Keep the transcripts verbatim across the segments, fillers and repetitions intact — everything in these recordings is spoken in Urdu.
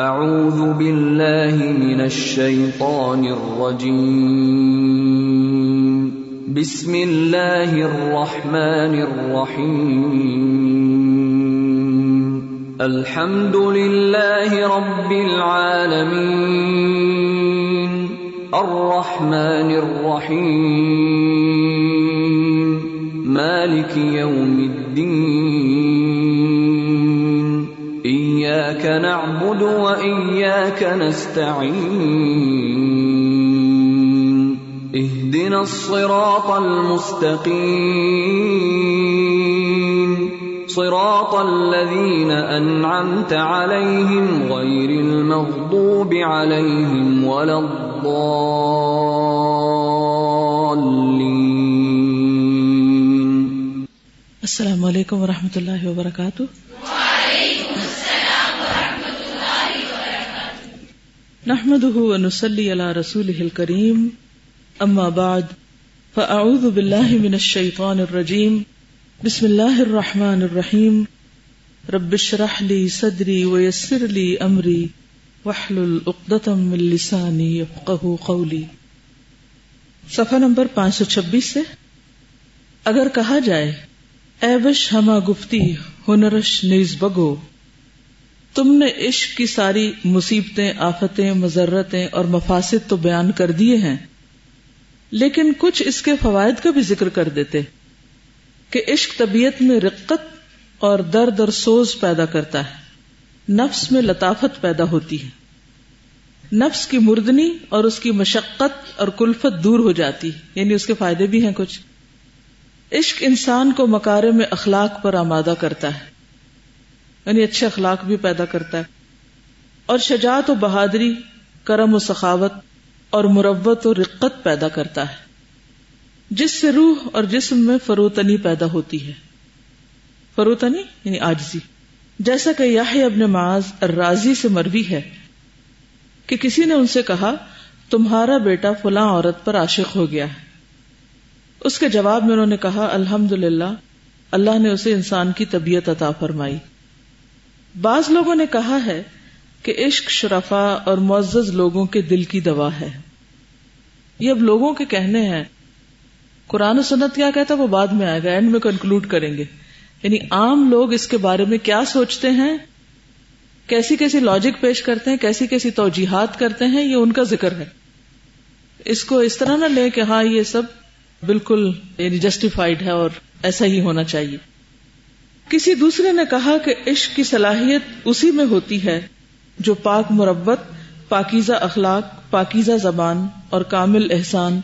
اعوذ باللہ من الشیطان الرجیم، بسم اللہ الرحمن الرحیم، الحمد للہ رب العالمین، الرحمن الرحیم، مالک یوم الدین، ایاک نعبد و ایاک نستعین، اہدنا الصراط المستقیم، صراط الذین انعمت علیہم غیر المغضوب علیہم ولا الضالین۔ السلام علیکم ورحمۃ اللہ وبرکاتہ۔ نحمده ونصلي على رسوله الكريم، اما بعد فاعوذ بالله من الشيطان الرجيم، بسم الله الرحمن الرحيم، رب اشرح لي صدري ويسر لي امري واحلل عقدة من لساني يفقهوا قولي۔ صفحہ نمبر پانچ سو چھبیس سے۔ اگر کہا جائے ایبش ہما گفتی ہنرش نیز بگو، تم نے عشق کی ساری مصیبتیں، آفتیں، مضرتیں اور مفاسد تو بیان کر دیے ہیں، لیکن کچھ اس کے فوائد کا بھی ذکر کر دیتے کہ عشق طبیعت میں رقت اور درد اور سوز پیدا کرتا ہے، نفس میں لطافت پیدا ہوتی ہے، نفس کی مردنی اور اس کی مشقت اور کلفت دور ہو جاتی، یعنی اس کے فائدے بھی ہیں کچھ۔ عشق انسان کو مکارم میں اخلاق پر آمادہ کرتا ہے، یعنی اچھے اخلاق بھی پیدا کرتا ہے، اور شجاعت و بہادری، کرم و سخاوت اور مروت و رقت پیدا کرتا ہے، جس سے روح اور جسم میں فروتنی پیدا ہوتی ہے۔ فروتنی یعنی عاجزی، جیسا کہ یحییٰ ابن معاذ الرازی سے مروی ہے کہ کسی نے ان سے کہا تمہارا بیٹا فلاں عورت پر عاشق ہو گیا ہے۔ اس کے جواب میں انہوں نے کہا الحمدللہ، اللہ نے اسے انسان کی طبیعت عطا فرمائی۔ بعض لوگوں نے کہا ہے کہ عشق شرفاء اور معزز لوگوں کے دل کی دوا ہے۔ یہ اب لوگوں کے کہنے ہیں، قرآن و سنت کیا کہتا ہے وہ بعد میں آئے گا، اینڈ میں کنکلوڈ کریں گے، یعنی عام لوگ اس کے بارے میں کیا سوچتے ہیں، کیسی کیسی لاجک پیش کرتے ہیں، کیسی کیسی توجیحات کرتے ہیں، یہ ان کا ذکر ہے۔ اس کو اس طرح نہ لیں کہ ہاں یہ سب بالکل یعنی جسٹیفائیڈ ہے اور ایسا ہی ہونا چاہیے۔ کسی دوسرے نے کہا کہ عشق کی صلاحیت اسی میں ہوتی ہے جو پاک مروت، پاکیزہ اخلاق، پاکیزہ زبان اور کامل احسان،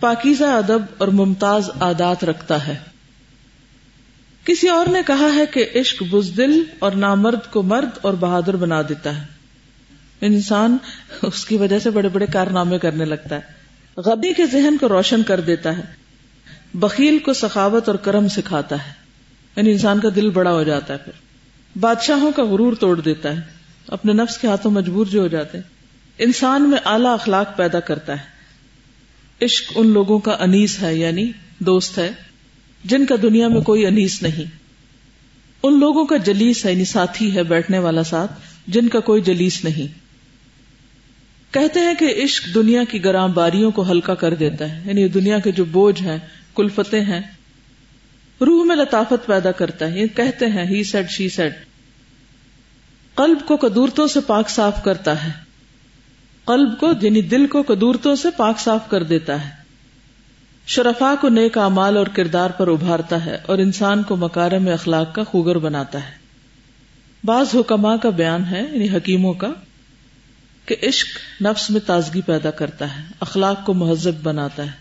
پاکیزہ ادب اور ممتاز عادات رکھتا ہے۔ کسی اور نے کہا ہے کہ عشق بزدل اور نامرد کو مرد اور بہادر بنا دیتا ہے، انسان اس کی وجہ سے بڑے بڑے کارنامے کرنے لگتا ہے، غبی کے ذہن کو روشن کر دیتا ہے، بخیل کو سخاوت اور کرم سکھاتا ہے، یعنی انسان کا دل بڑا ہو جاتا ہے، پھر بادشاہوں کا غرور توڑ دیتا ہے، اپنے نفس کے ہاتھوں مجبور جو ہو جاتے ہیں، انسان میں اعلیٰ اخلاق پیدا کرتا ہے۔ عشق ان لوگوں کا انیس ہے، یعنی دوست ہے جن کا دنیا میں کوئی انیس نہیں، ان لوگوں کا جلیس ہے، یعنی ساتھی ہے، بیٹھنے والا ساتھ، جن کا کوئی جلیس نہیں۔ کہتے ہیں کہ عشق دنیا کی گراں باریوں کو ہلکا کر دیتا ہے، یعنی دنیا کے جو بوجھ ہیں، کلفتیں ہیں، روح میں لطافت پیدا کرتا ہے۔ یہ کہتے ہیں ہی سیڈ شی سیڈ۔ قلب کو قدورتوں سے پاک صاف کرتا ہے، قلب کو یعنی دل کو قدورتوں سے پاک صاف کر دیتا ہے۔ شرفاء کو نیک اعمال اور کردار پر ابھارتا ہے اور انسان کو مکارم اخلاق کا خوگر بناتا ہے۔ بعض حکما کا بیان ہے، یعنی حکیموں کا، کہ عشق نفس میں تازگی پیدا کرتا ہے، اخلاق کو مہذب بناتا ہے،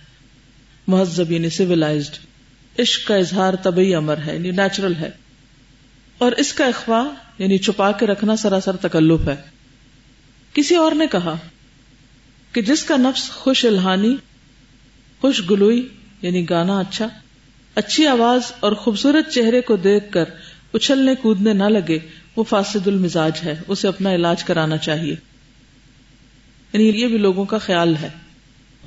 مہذب یعنی سویلائزڈ۔ عشق کا اظہار طبعی امر ہے، یعنی نیچرل ہے، اور اس کا اخوا یعنی چھپا کے رکھنا سراسر تکلف ہے۔ کسی اور نے کہا کہ جس کا نفس خوش الہانی، خوش گلوئی یعنی گانا اچھا، اچھی آواز اور خوبصورت چہرے کو دیکھ کر اچھلنے کودنے نہ لگے، وہ فاسد المزاج ہے، اسے اپنا علاج کرانا چاہیے، یعنی یہ بھی لوگوں کا خیال ہے۔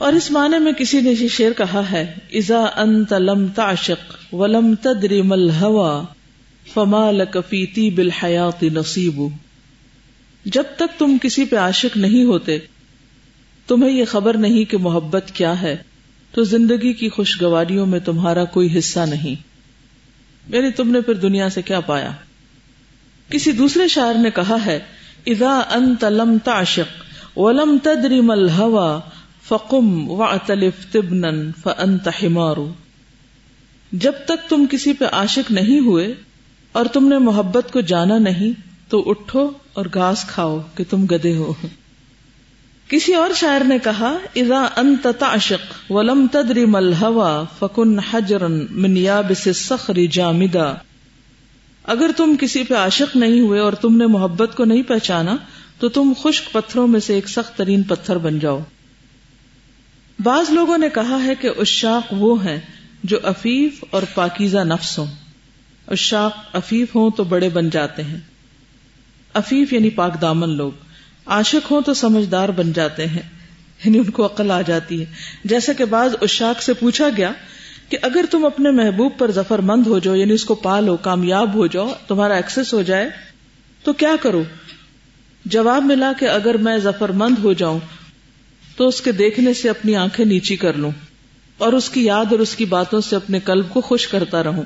اور اس معنی میں کسی نے یہ شعر کہا ہے اذا انت لم تعشق ولم تدری ما الهوى فما لك في طيب الحیات نصیب، جب تک تم کسی پہ عاشق نہیں ہوتے تمہیں یہ خبر نہیں کہ محبت کیا ہے تو زندگی کی خوشگواریوں میں تمہارا کوئی حصہ نہیں. یعنی تم نے پھر دنیا سے کیا پایا. کسی دوسرے شاعر نے کہا ہے اذا انت لم تعشق ولم تدری ما الهوى فقم واعتلف تبنا فانت حمار. جب تک تم کسی پہ عاشق نہیں ہوئے اور تم نے محبت کو جانا نہیں تو اٹھو اور گھاس کھاؤ کہ تم گدے ہو. کسی اور شاعر نے کہا اذا انت تعشق ولم تدری ما الهوى فكن حجرا من يابس الصخر جامدا. اگر تم کسی پہ عاشق نہیں ہوئے اور تم نے محبت کو نہیں پہچانا تو تم خشک پتھروں میں سے ایک سخت ترین پتھر بن جاؤ. بعض لوگوں نے کہا ہے کہ عشاق وہ ہیں جو عفیف اور پاکیزہ نفس ہوں. عشاق عفیف ہوں تو بڑے بن جاتے ہیں، عفیف یعنی پاک دامن لوگ. عاشق ہوں تو سمجھدار بن جاتے ہیں، یعنی ان کو عقل آ جاتی ہے. جیسا کہ بعض عشاق سے پوچھا گیا کہ اگر تم اپنے محبوب پر ظفر مند ہو جاؤ، یعنی اس کو پالو، کامیاب ہو جاؤ، تمہارا ایکسس ہو جائے تو کیا کرو؟ جواب ملا کہ اگر میں ظفر مند ہو جاؤں تو اس کے دیکھنے سے اپنی آنکھیں نیچی کر لوں اور اس کی یاد اور اس کی باتوں سے اپنے قلب کو خوش کرتا رہوں،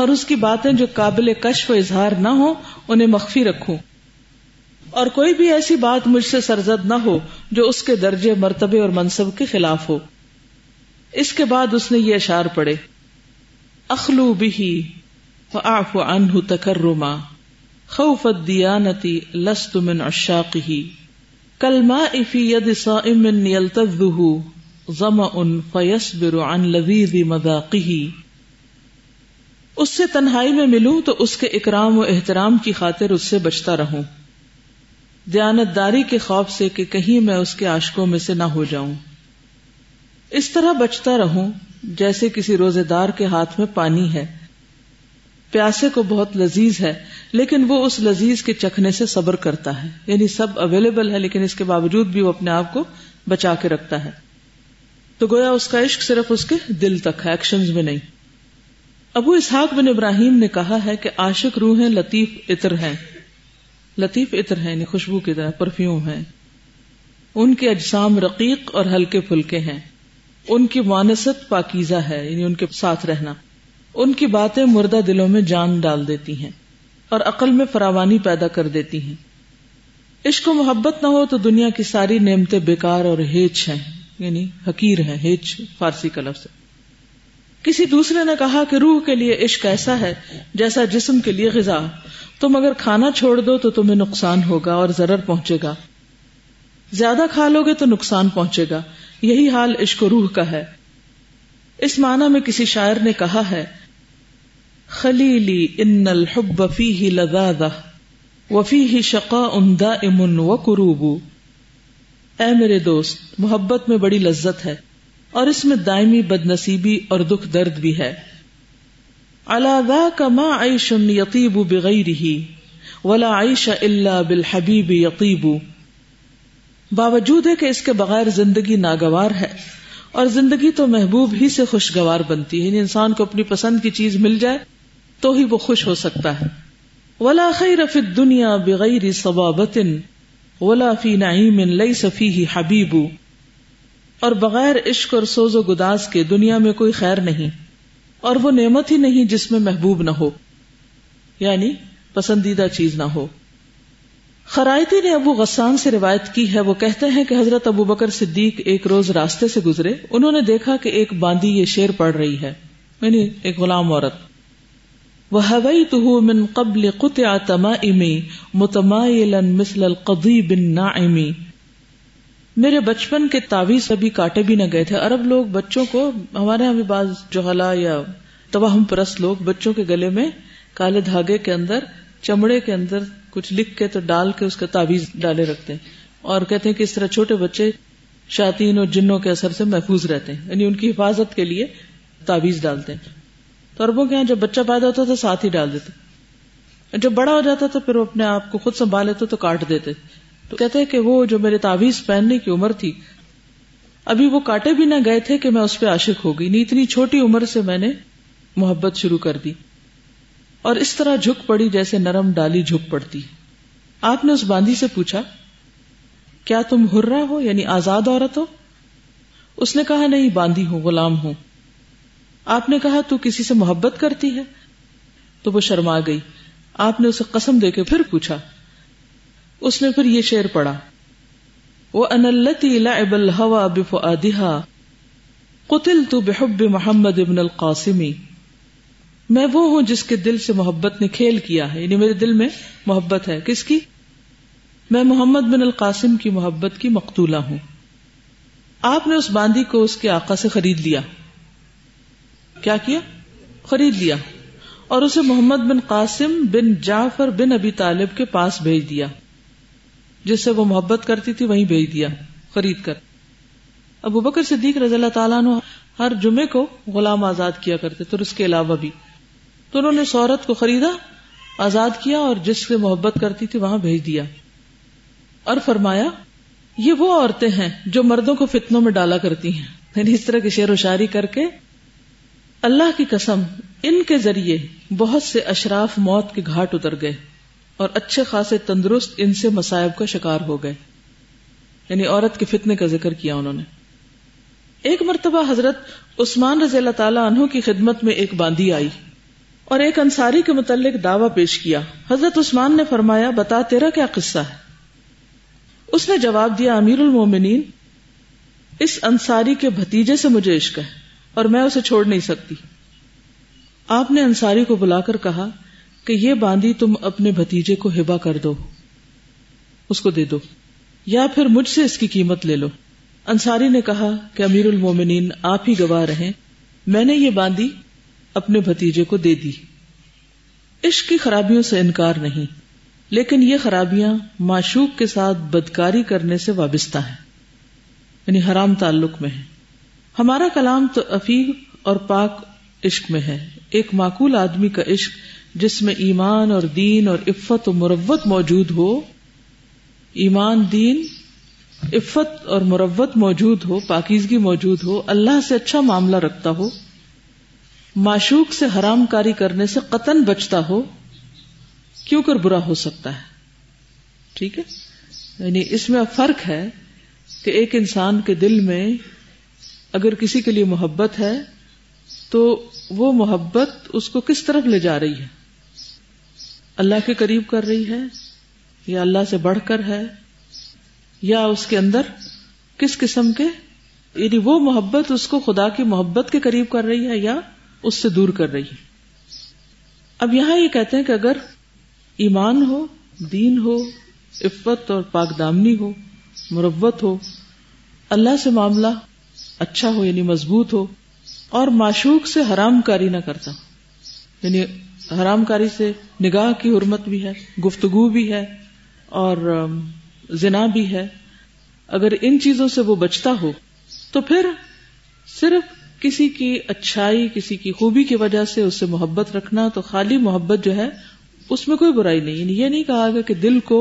اور اس کی باتیں جو قابل کشف و اظہار نہ ہوں انہیں مخفی رکھوں، اور کوئی بھی ایسی بات مجھ سے سرزد نہ ہو جو اس کے درجے، مرتبے اور منصب کے خلاف ہو. اس کے بعد اس نے یہ اشعار پڑھے اخلو بہی فاعف عنہ تکرما خوف الدیانتی لست من عشاقہ کالماء فی ید صائم یلتذہ ظمأ فیصبر عن لذیذ مذاقہ. اس سے تنہائی میں ملوں تو اس کے اکرام و احترام کی خاطر اس سے بچتا رہوں، دیانت داری کے خوف سے کہ کہیں میں اس کے عاشقوں میں سے نہ ہو جاؤں. اس طرح بچتا رہوں جیسے کسی روزے دار کے ہاتھ میں پانی ہے، پیاسے کو بہت لذیذ ہے لیکن وہ اس لذیذ کے چکھنے سے صبر کرتا ہے. یعنی سب اویلیبل ہے لیکن اس کے باوجود بھی وہ اپنے آپ کو بچا کے رکھتا ہے. تو گویا اس کا عشق صرف اس کے دل تک ہے، ایکشنز میں نہیں. ابو اسحاق بن ابراہیم نے کہا ہے کہ عاشق روحیں لطیف عطر ہیں، لطیف عطر ہیں یعنی خوشبو کی طرح، پرفیوم ہیں. ان کے اجسام رقیق اور ہلکے پھلکے ہیں، ان کی مانست پاکیزہ ہے، یعنی ان کے ساتھ رہنا. ان کی باتیں مردہ دلوں میں جان ڈال دیتی ہیں اور عقل میں فراوانی پیدا کر دیتی ہیں. عشق و محبت نہ ہو تو دنیا کی ساری نعمتیں بیکار اور ہیچ ہیں، یعنی حقیر ہیں. ہیچ فارسی کا لفظ ہے. کسی دوسرے نے کہا کہ روح کے لیے عشق ایسا ہے جیسا جسم کے لیے غذا، تم اگر کھانا چھوڑ دو تو تمہیں نقصان ہوگا اور ضرر پہنچے گا، زیادہ کھا لو گے تو نقصان پہنچے گا. یہی حال عشق و روح کا ہے. اس معنی میں کسی شاعر نے کہا ہے خلیلی ان الحب فیہ لذاذہ وفیہ شقاء دائم وکروب. اے میرے دوست، محبت میں بڑی لذت ہے اور اس میں دائمی بدنصیبی اور دکھ درد بھی ہے. عَلَى ذَاكَ مَا عَيْشٌ يَطِيبُ بِغَيْرِهِ وَلَا عَيْشَ إِلَّا بِالْحَبِيبِ يَطِيبُ. باوجود ہے کہ اس کے بغیر زندگی ناگوار ہے اور زندگی تو محبوب ہی سے خوشگوار بنتی ہے. یعنی انسان کو اپنی پسند کی چیز مل جائے تو ہی وہ خوش ہو سکتا ہے. وَلَا خَيْرَ فِي الدُّنْيَا بِغَيْرِ صَبَابَةٍ وَلَا فِي نَعِيمٍ لَيْسَ فِيهِ حَبِيبُ. اور بغیر عشق اور سوز و گداز کے دنیا میں کوئی خیر نہیں اور وہ نعمت ہی نہیں جس میں محبوب نہ ہو، یعنی پسندیدہ چیز نہ ہو. خرائطی نے ابو غسان سے روایت کی ہے، وہ کہتے ہیں کہ حضرت ابو بکر صدیق ایک روز راستے سے گزرے، انہوں نے دیکھا کہ ایک باندی یہ شعر پڑھ رہی ہے، یعنی ایک غلام عورت. وَهَوَيْتُهُ مِن قَبْلِ قُطِعَ تَمَائِمِ مُتَمَائِلًا مِثْلَ الْقَضِيبِ النَّاعِمِ. میرے بچپن کے تعویذ کبھی کاٹے بھی نہ گئے تھے. عرب لوگ بچوں کو، ہمارے یہاں بھی بعض جہلا یا توہم پرست لوگ بچوں کے گلے میں کالے دھاگے کے اندر، چمڑے کے اندر کچھ لکھ کے تو ڈال کے اس کا تعویذ ڈالے رکھتے ہیں اور کہتے ہیں کہ اس طرح چھوٹے بچے شیاطین اور جنوں کے اثر سے محفوظ رہتے ہیں، یعنی ان کی حفاظت کے لیے تعویذ ڈالتے ہیں. تو عربوں کے یہاں جب بچہ پیدا ہوتا تو ساتھ ہی ڈال دیتے، جب بڑا ہو جاتا تو پھر وہ اپنے آپ کو خود سنبھال لیتے تو کاٹ دیتے. تو کہتے ہیں کہ وہ جو میرے تعویذ پہننے کی عمر تھی، ابھی وہ کاٹے بھی نہ گئے تھے کہ میں اس پہ عاشق ہو گئی. نہیں، اتنی چھوٹی عمر سے میں نے محبت شروع کر دی اور اس طرح جھک پڑی جیسے نرم ڈالی جھک پڑتی. آپ نے اس باندھی سے پوچھا کیا تم حرہ ہو یعنی آزاد عورت ہو؟ اس نے کہا نہیں باندھی ہوں غلام ہوں۔ آپ نے کہا تو کسی سے محبت کرتی ہے؟ تو وہ شرما گئی۔ آپ نے اسے قسم دے کے پھر پوچھا، اس نے پھر یہ شعر پڑھا، وَأَنَا الَّتِي لَعِبَ الْهَوَى بِفُؤَادِهَا قُتِلْتُ بِحُبِّ مُحَمَّدِ بْنِ الْقَاسِمِ، میں وہ ہوں جس کے دل سے محبت نے کھیل کیا ہے، یعنی میرے دل میں محبت ہے۔ کس کی؟ میں محمد بن القاسم کی محبت کی مقتولہ ہوں۔ آپ نے اس باندھی کو اس کے آقا سے خرید لیا۔ کیا کیا؟ خرید لیا، اور اسے محمد بن قاسم بن جعفر بن ابی طالب کے پاس بھیج دیا، جس سے وہ محبت کرتی تھی وہیں بھیج دیا خرید کر۔ ابو بکر صدیق رضی اللہ تعالیٰ عنہ ہر جمعے کو غلام آزاد کیا کرتے تھے، اور اس کے علاوہ بھی، تو انہوں نے اس عورت کو خریدا، آزاد کیا، اور جس سے محبت کرتی تھی وہاں بھیج دیا، اور فرمایا یہ وہ عورتیں ہیں جو مردوں کو فتنوں میں ڈالا کرتی ہیں، یعنی اس طرح کی شعر و شاعری کر کے۔ اللہ کی قسم ان کے ذریعے بہت سے اشراف موت کے گھاٹ اتر گئے، اور اچھے خاصے تندرست ان سے مصائب کا شکار ہو گئے، یعنی عورت کے فتنے کا ذکر کیا انہوں نے۔ ایک مرتبہ حضرت عثمان رضی اللہ تعالیٰ عنہ کی خدمت میں ایک باندھی آئی اور ایک انصاری کے متعلق دعویٰ پیش کیا۔ حضرت عثمان نے فرمایا بتا تیرا کیا قصہ ہے؟ اس نے جواب دیا امیر المومنین، اس انصاری کے بھتیجے سے مجھے عشق ہے اور میں اسے چھوڑ نہیں سکتی۔ آپ نے انصاری کو بلا کر کہا کہ یہ باندھی تم اپنے بھتیجے کو ہبہ کر دو، اس کو دے دو، یا پھر مجھ سے اس کی قیمت لے لو۔ انصاری نے کہا کہ امیر المومنین آپ ہی گواہ رہیں، میں نے یہ باندھی اپنے بھتیجے کو دے دی۔ عشق کی خرابیوں سے انکار نہیں، لیکن یہ خرابیاں معشوق کے ساتھ بدکاری کرنے سے وابستہ ہیں، یعنی حرام تعلق میں ہیں۔ ہمارا کلام تو عفیف اور پاک عشق میں ہے، ایک معقول آدمی کا عشق جس میں ایمان اور دین اور عفت و مروت موجود ہو، ایمان دین عفت اور مروت موجود ہو، پاکیزگی موجود ہو، اللہ سے اچھا معاملہ رکھتا ہو، معشوق سے حرام کاری کرنے سے قطعاً بچتا ہو، کیوں کر برا ہو سکتا ہے؟ ٹھیک ہے، یعنی اس میں فرق ہے کہ ایک انسان کے دل میں اگر کسی کے لیے محبت ہے تو وہ محبت اس کو کس طرف لے جا رہی ہے، اللہ کے قریب کر رہی ہے، یا اللہ سے بڑھ کر ہے، یا اس کے اندر کس قسم کے، یعنی وہ محبت اس کو خدا کی محبت کے قریب کر رہی ہے یا اس سے دور کر رہی ہے۔ اب یہاں یہ کہتے ہیں کہ اگر ایمان ہو، دین ہو، عفت اور پاک دامنی ہو، مروت ہو، اللہ سے معاملہ اچھا ہو یعنی مضبوط ہو، اور معشوق سے حرام کاری نہ کرتا، یعنی حرام کاری سے نگاہ کی حرمت بھی ہے، گفتگو بھی ہے، اور زنا بھی ہے، اگر ان چیزوں سے وہ بچتا ہو تو پھر صرف کسی کی اچھائی، کسی کی خوبی کی وجہ سے اس سے محبت رکھنا، تو خالی محبت جو ہے اس میں کوئی برائی نہیں، یعنی یہ نہیں کہا گیا کہ دل کو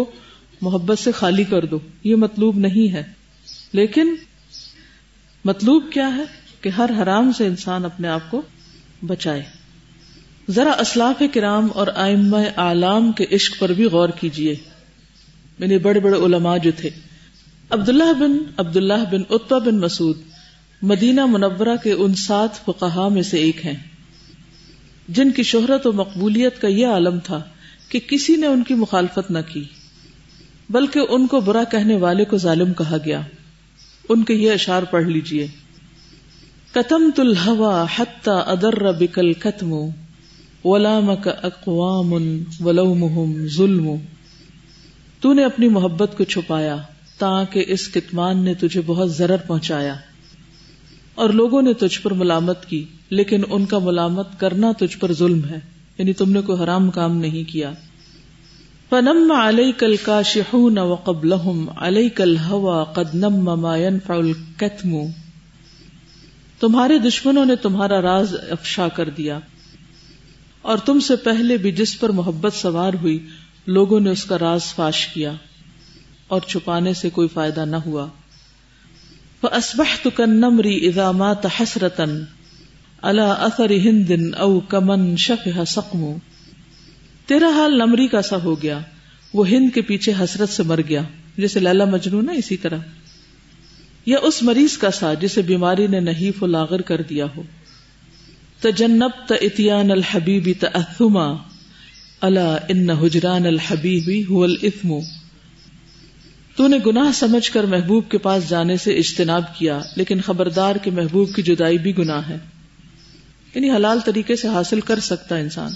محبت سے خالی کر دو، یہ مطلوب نہیں ہے، لیکن مطلوب کیا ہے کہ ہر حرام سے انسان اپنے آپ کو بچائے۔ ذرا اسلاف کرام اور ائمہ اعلام کے عشق پر بھی غور کیجیے، یعنی بڑے بڑے علماء جو تھے۔ عبداللہ بن عبداللہ بن عتبہ بن مسعود مدینہ منورہ کے ان سات فقہاء میں سے ایک ہیں جن کی شہرت و مقبولیت کا یہ عالم تھا کہ کسی نے ان کی مخالفت نہ کی، بلکہ ان کو برا کہنے والے کو ظالم کہا گیا۔ ان کے یہ اشعار پڑھ لیجئے، کتمت الہوی حتی ادر بک الکتم ولامک اقوام ولومہم ظلم، تو نے اپنی محبت کو چھپایا تاکہ اس کتمان نے تجھے بہت ضرر پہنچایا، اور لوگوں نے تجھ پر ملامت کی لیکن ان کا ملامت کرنا تجھ پر ظلم ہے، یعنی تم نے کوئی حرام کام نہیں کیا۔ فنم علیک الکاشحون وقبلہم علیک الہوی قد نم ما ینفع الکتم، تمہارے دشمنوں نے تمہارا راز افشا کر دیا، اور تم سے پہلے بھی جس پر محبت سوار ہوئی لوگوں نے اس کا راز فاش کیا، اور چھپانے سے کوئی فائدہ نہ ہوا۔ فَأَصْبَحْتُ كَالنَّمْرِ إِذَا مَاتَ حَسْرَةً عَلَىٰ أَثَرِ هِنْدٍ أَوْ كَمَنْ شَفِهَ سَقْمُ، تیرا حال نمری کا سا ہو گیا، وہ ہند کے پیچھے حسرت سے مر گیا، جیسے لیلا مجنون ہے اسی طرح، یا اس مریض کا ساتھ جسے بیماری نے نحیف و لاغر کر دیا ہو. تجنب اتیان الحبیب تأثما الا ان حجران الحبیب هو الاثم، تو نے گناہ سمجھ کر محبوب کے پاس جانے سے اجتناب کیا، لیکن خبردار کہ محبوب کی جدائی بھی گناہ ہے، یعنی حلال طریقے سے حاصل کر سکتا انسان.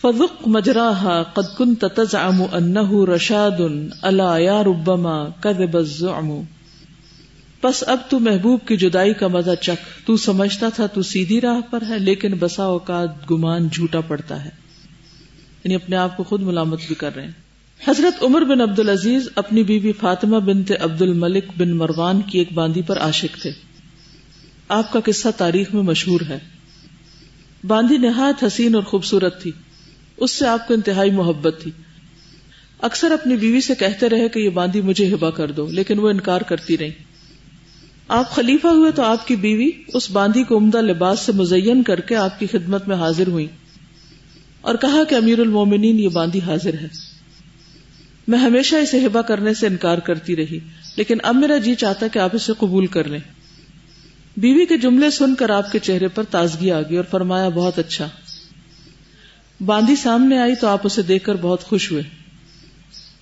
فذق مجراها قد كنت تزعم انه رشاد الا يا ربما كذب الزعم، پس اب تو محبوب کی جدائی کا مزہ چکھ، تو سمجھتا تھا تو سیدھی راہ پر ہے، لیکن بسا اوقات گمان جھوٹا پڑتا ہے، یعنی اپنے آپ کو خود ملامت بھی کر رہے ہیں. حضرت عمر بن عبد العزیز اپنی بیوی فاطمہ بنت عبد الملک بن مروان کی ایک باندی پر عاشق تھے. آپ کا قصہ تاریخ میں مشہور ہے. باندی نہایت حسین اور خوبصورت تھی، اس سے آپ کو انتہائی محبت تھی. اکثر اپنی بیوی سے کہتے رہے کہ یہ باندی مجھے ہبہ کر دو، لیکن وہ انکار کرتی رہی. آپ خلیفہ ہوئے تو آپ کی بیوی اس باندی کو عمدہ لباس سے مزین کر کے آپ کی خدمت میں حاضر ہوئی اور کہا کہ امیر المومنین، یہ باندی حاضر ہے، میں ہمیشہ اسے ہبہ کرنے سے انکار کرتی رہی، لیکن اب میرا جی چاہتا کہ آپ اسے قبول کر لیں. بیوی کے جملے سن کر آپ کے چہرے پر تازگی آ گئی اور فرمایا بہت اچھا. باندھی سامنے آئی تو آپ اسے دیکھ کر بہت خوش ہوئے.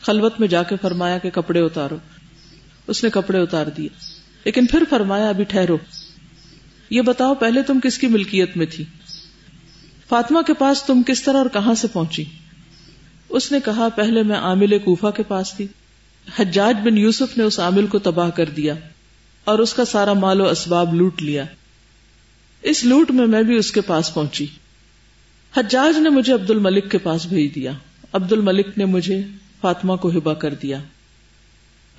خلوت میں جا کے فرمایا کہ کپڑے اتارو. اس نے کپڑے اتار دیے، لیکن پھر فرمایا ابھی ٹھہرو، یہ بتاؤ پہلے تم کس کی ملکیت میں تھی؟ فاطمہ کے پاس تم کس طرح اور کہاں سے پہنچی؟ اس نے کہا پہلے میں عامل کوفہ کے پاس تھی، حجاج بن یوسف نے اس عامل کو تباہ کر دیا اور اس کا سارا مال و اسباب لوٹ لیا، اس لوٹ میں میں بھی اس کے پاس پہنچی. حجاج نے مجھے عبد الملک کے پاس بھیج دیا، عبد الملک نے مجھے فاطمہ کو ہبہ کر دیا.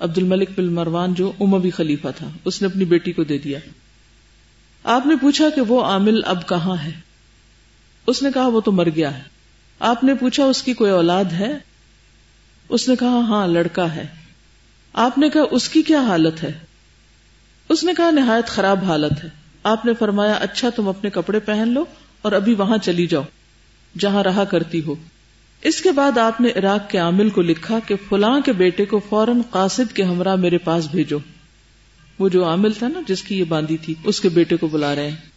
عبد الملک بن مروان جو اموی خلیفہ تھا، اس نے اپنی بیٹی کو دے دیا. آپ نے پوچھا کہ وہ عامل اب کہاں ہے؟ اس نے کہا وہ تو مر گیا ہے. آپ نے پوچھا اس کی کوئی اولاد ہے؟ اس نے کہا ہاں لڑکا ہے. آپ نے کہا اس کی کیا حالت ہے؟ اس نے کہا نہایت خراب حالت ہے. آپ نے فرمایا اچھا تم اپنے کپڑے پہن لو اور ابھی وہاں چلی جاؤ جہاں رہا کرتی ہو. اس کے بعد آپ نے عراق کے عامل کو لکھا کہ فلاں کے بیٹے کو فوراً قاصد کے ہمراہ میرے پاس بھیجو. وہ جو عامل تھا نا جس کی یہ باندھی تھی، اس کے بیٹے کو بلا رہے ہیں.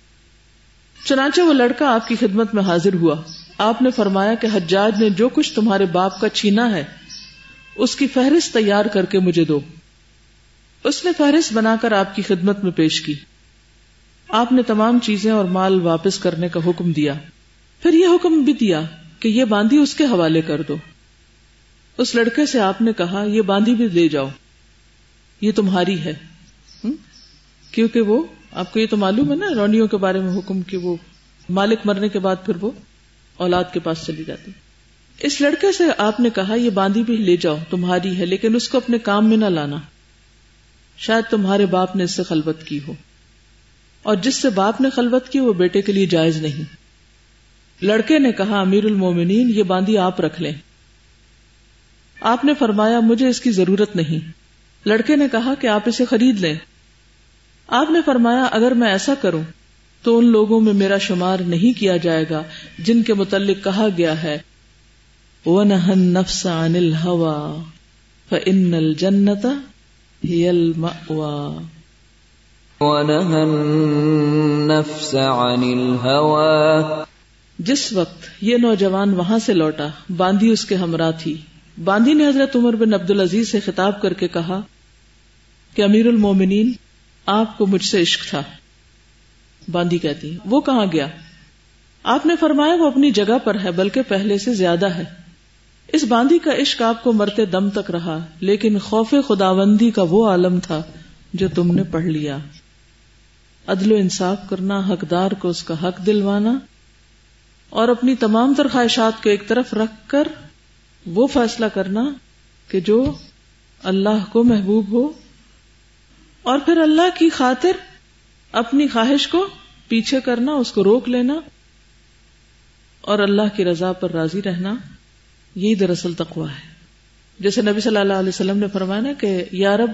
چنانچہ وہ لڑکا آپ کی خدمت میں حاضر ہوا. آپ نے فرمایا کہ حجاج نے جو کچھ تمہارے باپ کا چھینا ہے اس کی فہرست تیار کر کے مجھے دو. اس نے فہرست بنا کر آپ کی خدمت میں پیش کی. آپ نے تمام چیزیں اور مال واپس کرنے کا حکم دیا. پھر یہ حکم بھی دیا کہ یہ باندھی اس کے حوالے کر دو. اس لڑکے سے آپ نے کہا یہ باندھی بھی دے جاؤ، یہ تمہاری ہے، کیونکہ وہ آپ کو یہ تو معلوم ہے نا رونیوں کے بارے میں حکم کہ وہ مالک مرنے کے بعد پھر وہ اولاد کے پاس چلی جاتی. اس لڑکے سے آپ نے کہا یہ باندھی بھی لے جاؤ، تمہاری ہے، لیکن اس کو اپنے کام میں نہ لانا، شاید تمہارے باپ نے اس سے خلوت کی ہو، اور جس سے باپ نے خلوت کی وہ بیٹے کے لیے جائز نہیں. لڑکے نے کہا امیر المومنین یہ باندھی آپ رکھ لیں. آپ نے فرمایا مجھے اس کی ضرورت نہیں. لڑکے نے کہا کہ آپ اسے خرید لیں. آپ نے فرمایا اگر میں ایسا کروں تو ان لوگوں میں میرا شمار نہیں کیا جائے گا جن کے متعلق کہا گیا ہے وَنَهَا النَّفْسَ عَنِ الْهَوَى فَإِنَّ الْجَنَّةَ هِيَ الْمَأْوَى. وَنَهَى النَّفْسَ عَنِ الْهَوَى. جس وقت یہ نوجوان وہاں سے لوٹا، باندھی اس کے ہمراہ تھی. باندھی نے حضرت عمر بن عبد العزیز سے خطاب کر کے کہا کہ امیر المومنین آپ کو مجھ سے عشق تھا. باندھی کہتی ہیں وہ کہاں گیا؟ آپ نے فرمایا وہ اپنی جگہ پر ہے، بلکہ پہلے سے زیادہ ہے. اس باندھی کا عشق آپ کو مرتے دم تک رہا، لیکن خوف خداوندی کا وہ عالم تھا جو تم نے پڑھ لیا. عدل و انصاف کرنا، حقدار کو اس کا حق دلوانا، اور اپنی تمام تر خواہشات کو ایک طرف رکھ کر وہ فیصلہ کرنا کہ جو اللہ کو محبوب ہو، اور پھر اللہ کی خاطر اپنی خواہش کو پیچھے کرنا، اس کو روک لینا، اور اللہ کی رضا پر راضی رہنا. یہی دراصل تقویٰ ہے. جیسے نبی صلی اللہ علیہ وسلم نے فرمایا نا کہ یا رب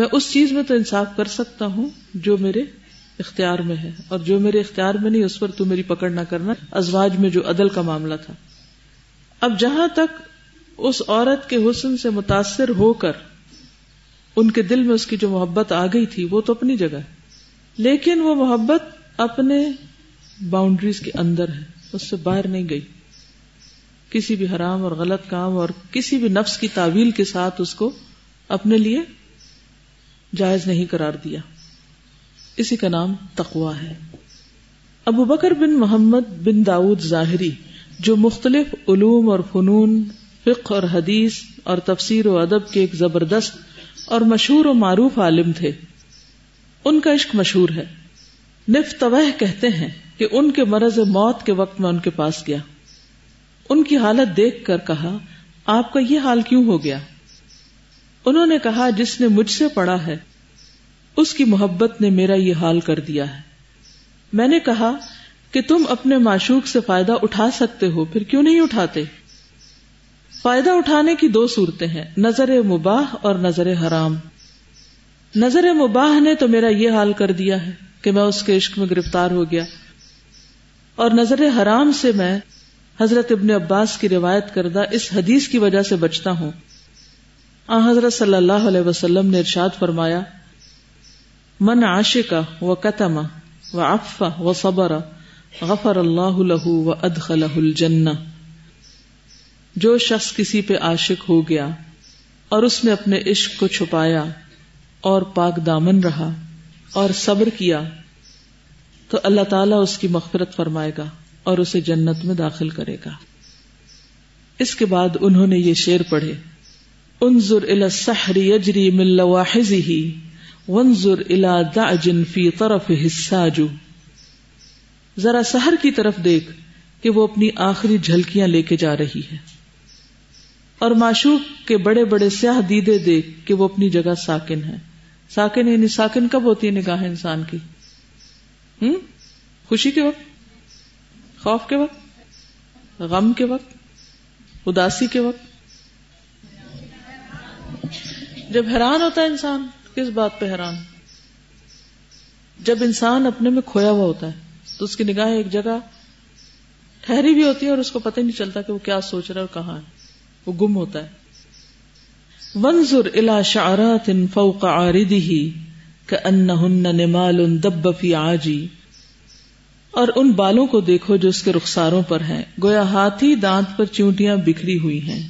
میں اس چیز میں تو انصاف کر سکتا ہوں جو میرے اختیار میں ہے، اور جو میرے اختیار میں نہیں اس پر تو میری پکڑ نہ کرنا. ازواج میں جو عدل کا معاملہ تھا. اب جہاں تک اس عورت کے حسن سے متاثر ہو کر ان کے دل میں اس کی جو محبت آ گئی تھی وہ تو اپنی جگہ ہے، لیکن وہ محبت اپنے باؤنڈریز کے اندر ہے، اس سے باہر نہیں گئی، کسی بھی حرام اور غلط کام اور کسی بھی نفس کی تاویل کے ساتھ اس کو اپنے لیے جائز نہیں قرار دیا۔ اسی کا نام تقویٰ ہے۔ ابو بکر بن محمد بن داؤد ظاہری، جو مختلف علوم اور فنون، فقہ اور حدیث اور تفسیر و ادب کے ایک زبردست اور مشہور و معروف عالم تھے، ان کا عشق مشہور ہے۔ نفتوہ کہتے ہیں کہ ان کے مرض موت کے وقت میں ان کے پاس گیا، ان کی حالت دیکھ کر کہا، آپ کا یہ حال کیوں ہو گیا؟ انہوں نے کہا، جس نے مجھ سے پڑھا ہے اس کی محبت نے میرا یہ حال کر دیا ہے۔ میں نے کہا کہ تم اپنے معشوق سے فائدہ اٹھا سکتے ہو، پھر کیوں نہیں اٹھاتے؟ فائدہ اٹھانے کی دو صورتیں ہیں، نظر مباح اور نظر حرام۔ نظر مباح نے تو میرا یہ حال کر دیا ہے کہ میں اس کے عشق میں گرفتار ہو گیا، اور نظر حرام سے میں حضرت ابن عباس کی روایت کردہ اس حدیث کی وجہ سے بچتا ہوں۔ آن حضرت صلی اللہ علیہ وسلم نے ارشاد فرمایا، من عاشق وکتم وعف وصبر غفر اللہ لہ وادخلہ الجنہ، جو شخص کسی پہ عاشق ہو گیا اور اس نے اپنے عشق کو چھپایا اور پاک دامن رہا اور صبر کیا تو اللہ تعالیٰ اس کی مغفرت فرمائے گا اور اسے جنت میں داخل کرے گا۔ اس کے بعد انہوں نے یہ شعر پڑھے، انظر الی السحر یجری من لواحظہ وانظر الی دعج فی طرفہ الساج، ذرا سحر کی طرف دیکھ کہ وہ اپنی آخری جھلکیاں لے کے جا رہی ہے، اور معشوق کے بڑے بڑے سیاہ دیدے دیکھ کہ وہ اپنی جگہ ساکن ہے۔ ساکن یعنی ساکن کب ہوتی ہے نگاہ انسان کی؟ ہم؟ خوشی کے وقت، خوف کے وقت، غم کے وقت، اداسی کے وقت، جب حیران ہوتا ہے انسان، کس بات پہ حیران؟ جب انسان اپنے میں کھویا ہوا ہوتا ہے تو اس کی نگاہ ایک جگہ ٹھہری بھی ہوتی ہے اور اس کو پتہ ہی نہیں چلتا کہ وہ کیا سوچ رہا ہے اور کہاں ہے، وہ گم ہوتا ہے۔ وانظر الى شعرات فوق عارضه كأنهن نمال دب في عاجي، اور ان بالوں کو دیکھو جو اس کے رخساروں پر ہیں، گویا ہاتھی دانت پر چونٹیاں بکھری ہوئی ہیں۔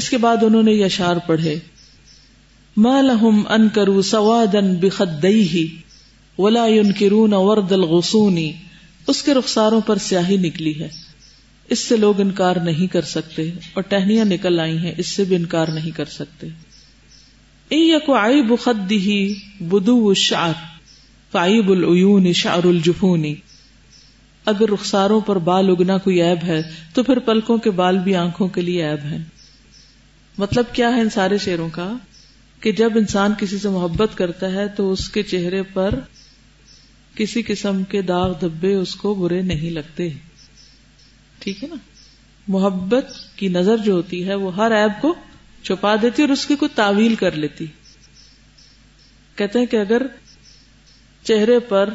اس کے بعد انہوں نے یہ اشعار پڑھے، ما لهم انكروا سوادا بخديه ولا ينكرون ورد الغصون، اس کے رخساروں پر سیاہی نکلی ہے، اس سے لوگ انکار نہیں کر سکتے، اور ٹہنیاں نکل آئی ہیں، اس سے بھی انکار نہیں کر سکتے۔ ایک عیب خدہ بدو الشعر فعیب العیون شعر الجفونی، اگر رخساروں پر بال اگنا کوئی عیب ہے تو پھر پلکوں کے بال بھی آنکھوں کے لیے عیب ہیں۔ مطلب کیا ہے ان سارے شعروں کا؟ کہ جب انسان کسی سے محبت کرتا ہے تو اس کے چہرے پر کسی قسم کے داغ دھبے اس کو برے نہیں لگتے، ٹھیک ہے نا؟ محبت کی نظر جو ہوتی ہے وہ ہر عیب کو چھپا دیتی اور اس کی کوئی تعویل کر لیتی۔ کہتے ہیں کہ اگر چہرے پر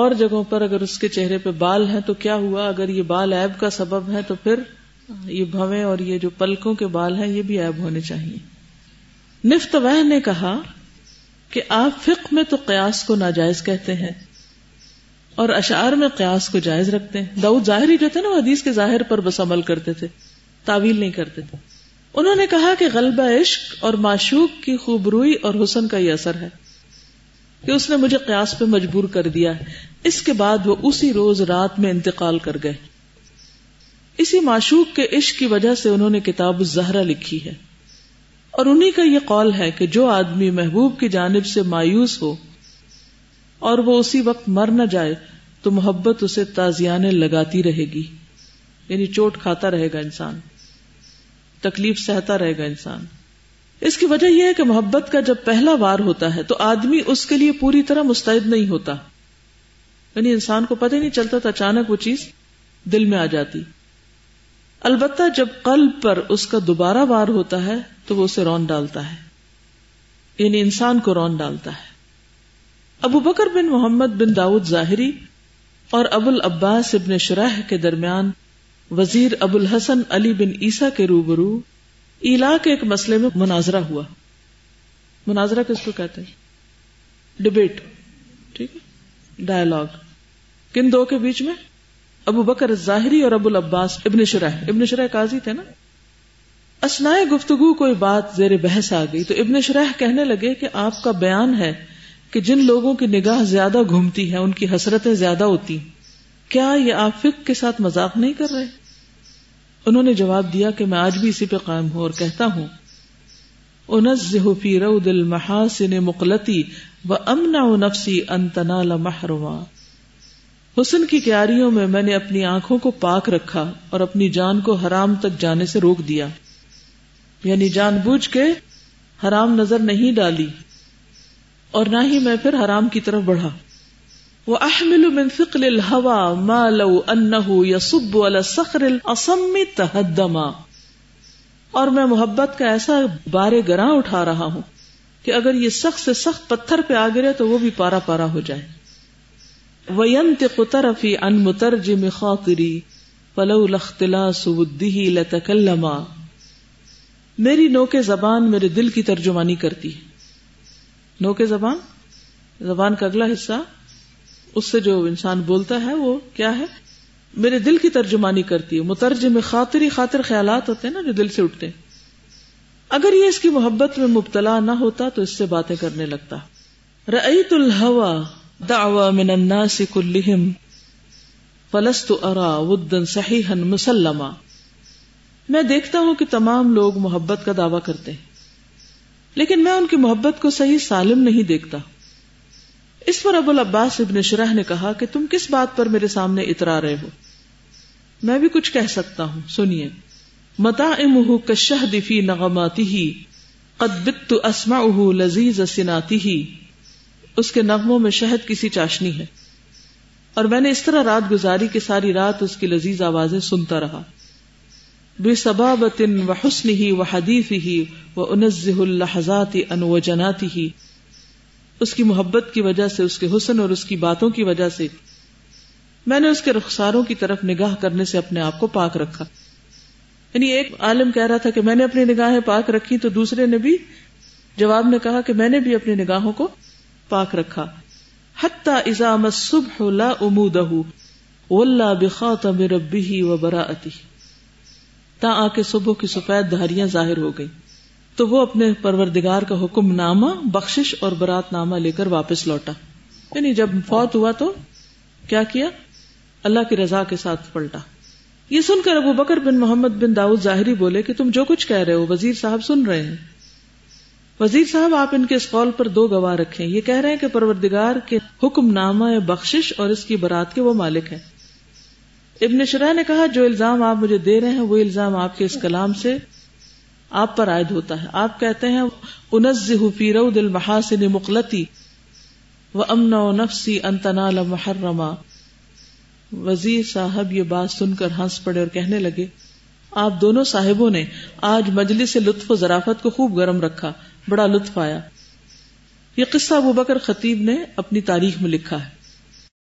اور جگہوں پر اگر اس کے چہرے پہ بال ہیں تو کیا ہوا، اگر یہ بال عیب کا سبب ہے تو پھر یہ بھویں اور یہ جو پلکوں کے بال ہیں یہ بھی عیب ہونے چاہیے۔ نفتوہ نے کہا کہ آپ فقہ میں تو قیاس کو ناجائز کہتے ہیں اور اشعار میں قیاس کو جائز رکھتے ہیں۔ داؤد ظاہری جو تھے نا، وہ حدیث کے ظاہر پر بس عمل کرتے تھے، تعویل نہیں کرتے تھے۔ انہوں نے کہا کہ غلبہ عشق اور معشوق کی خوبروئی اور حسن کا یہ اثر ہے کہ اس نے مجھے قیاس پہ مجبور کر دیا۔ اس کے بعد وہ اسی روز رات میں انتقال کر گئے۔ اسی معشوق کے عشق کی وجہ سے انہوں نے کتاب الزہرہ لکھی ہے، اور انہی کا یہ قول ہے کہ جو آدمی محبوب کی جانب سے مایوس ہو اور وہ اسی وقت مر نہ جائے تو محبت اسے تازیانے لگاتی رہے گی، یعنی چوٹ کھاتا رہے گا انسان، تکلیف سہتا رہے گا انسان۔ اس کی وجہ یہ ہے کہ محبت کا جب پہلا وار ہوتا ہے تو آدمی اس کے لیے پوری طرح مستعد نہیں ہوتا، یعنی انسان کو پتہ ہی نہیں چلتا تو اچانک وہ چیز دل میں آ جاتی۔ البتہ جب قلب پر اس کا دوبارہ وار ہوتا ہے تو وہ اسے رون ڈالتا ہے، یعنی انسان کو رون ڈالتا ہے۔ ابو بکر بن محمد بن داؤد ظاہری اور ابو العباس ابن شرح کے درمیان وزیر ابو الحسن علی بن عیسیٰ کے روبرو ایلا کے ایک مسئلے میں مناظرہ ہوا. مناظرہ کس کو کہتے ہیں؟ ڈبیٹ. ٹھیک ہے، ڈائیلاگ. کن دو کے بیچ میں؟ ابو بکر الظاہری اور ابو العباس ابن شرح. ابن شرح قاضی تھے نا. اثناء گفتگو کوئی بات زیر بحث آ گئی تو ابن شرح کہنے لگے کہ آپ کا بیان ہے کہ جن لوگوں کی نگاہ زیادہ گھومتی ہے ان کی حسرتیں زیادہ ہوتی، کیا یہ آپ فقہ کے ساتھ مذاق نہیں کر رہے؟ انہوں نے جواب دیا کہ میں آج بھی اسی پہ قائم ہوں اور کہتا ہوں انزہ فی رود المحاسن مقلتی وامنع نفسی ان تنال محرما. حسن کی کیاریوں میں میں نے اپنی آنکھوں کو پاک رکھا اور اپنی جان کو حرام تک جانے سے روک دیا، یعنی جان بوجھ کے حرام نظر نہیں ڈالی اور نہ ہی میں پھر حرام کی طرف بڑھا. وَأَحْمِلُ مِنْ ثِقْلِ الْهَوَى مَا لَوْ أَنَّهُ يَصُبُّ عَلَى الصَّخْرِ الْأَصَمِّ تَهَدَّمَا. اور میں محبت کا ایسا بارے گراں اٹھا رہا ہوں کہ اگر یہ سخت سے سخت پتھر پہ آ گرے تو وہ بھی پارا پارا ہو جائے. وَيَنْتِقُ طَرَفِي عَنْ مُتَرْجِمِ خَاطِرِي فَلَوْلَا اخْتِلَاصُ وُدِّهِ لَتَكَلَّمَا. میری نوک زبان میرے دل کی ترجمانی کرتی ہے. نوک زبان، زبان کا اگلا حصہ، اس سے جو انسان بولتا ہے وہ کیا ہے؟ میرے دل کی ترجمانی کرتی ہے. مترجم خاطری، خاطر خیالات ہوتے ہیں نا جو دل سے اٹھتے ہیں. اگر یہ اس کی محبت میں مبتلا نہ ہوتا تو اس سے باتیں کرنے لگتا. رأیت الهوى دعوى من الناس كلهم فلست ارى ودا صحيحا مسلما. میں دیکھتا ہوں کہ تمام لوگ محبت کا دعویٰ کرتے ہیں لیکن میں ان کی محبت کو صحیح سالم نہیں دیکھتا. اس پر ابو العباس ابن شرح نے کہا کہ تم کس بات پر میرے سامنے اترا رہے ہو؟ میں بھی کچھ کہہ سکتا ہوں، سنیے. مطاعمہ کالشہد فی نغماتہ قد بت اسمعہ لذیذ سناتہ. اس کے نغموں میں شہد کسی چاشنی ہے اور میں نے اس طرح رات گزاری کہ ساری رات اس کی لذیذ آوازیں سنتا رہا. بصبابۃ وحسنہ وحدیثہ وانزہ اللحظات عن وجناتہ. اس کی محبت کی وجہ سے، اس کے حسن اور اس کی باتوں کی وجہ سے میں نے اس کے رخساروں کی طرف نگاہ کرنے سے اپنے آپ کو پاک رکھا. یعنی ایک عالم کہہ رہا تھا کہ میں نے اپنی نگاہیں پاک رکھی، تو دوسرے نے بھی جواب میں کہا کہ میں نے بھی اپنی نگاہوں کو پاک رکھا. حَتَّى إِذَا مَسْصُبْحُ لَا أُمُودَهُ وَلَّا بِخَاتَمِ رَبِّهِ وَبَرَاءَتِهِ. تا آ کے صبح کی سفید دھاریاں ظاہر ہو گئی تو وہ اپنے پروردگار کا حکم نامہ، بخشش اور برات نامہ لے کر واپس لوٹا. یعنی جب فوت ہوا تو کیا کیا؟ اللہ کی رضا کے ساتھ پلٹا. یہ سن کر ابو بکر بن محمد بن داؤد ظاہری بولے کہ تم جو کچھ کہہ رہے ہو وزیر صاحب سن رہے ہیں. وزیر صاحب آپ ان کے اس قول پر دو گواہ رکھیں، یہ کہہ رہے ہیں کہ پروردگار کے حکم نامہ، بخشش اور اس کی برات کے وہ مالک ہیں. ابن شرح نے کہا جو الزام آپ مجھے دے رہے ہیں وہ الزام آپ کے اس کلام سے آپ پر عائد ہوتا ہے. آپ کہتے ہیں انزہ فی رود المحاسن مقلتی وامنع نفسی ان تنال محرما. وزیر صاحب یہ بات سن کر ہنس پڑے اور کہنے لگے آپ دونوں صاحبوں نے آج مجلس لطف و ظرافت کو خوب گرم رکھا، بڑا لطف آیا. یہ قصہ ابو بکر خطیب نے اپنی تاریخ میں لکھا ہے.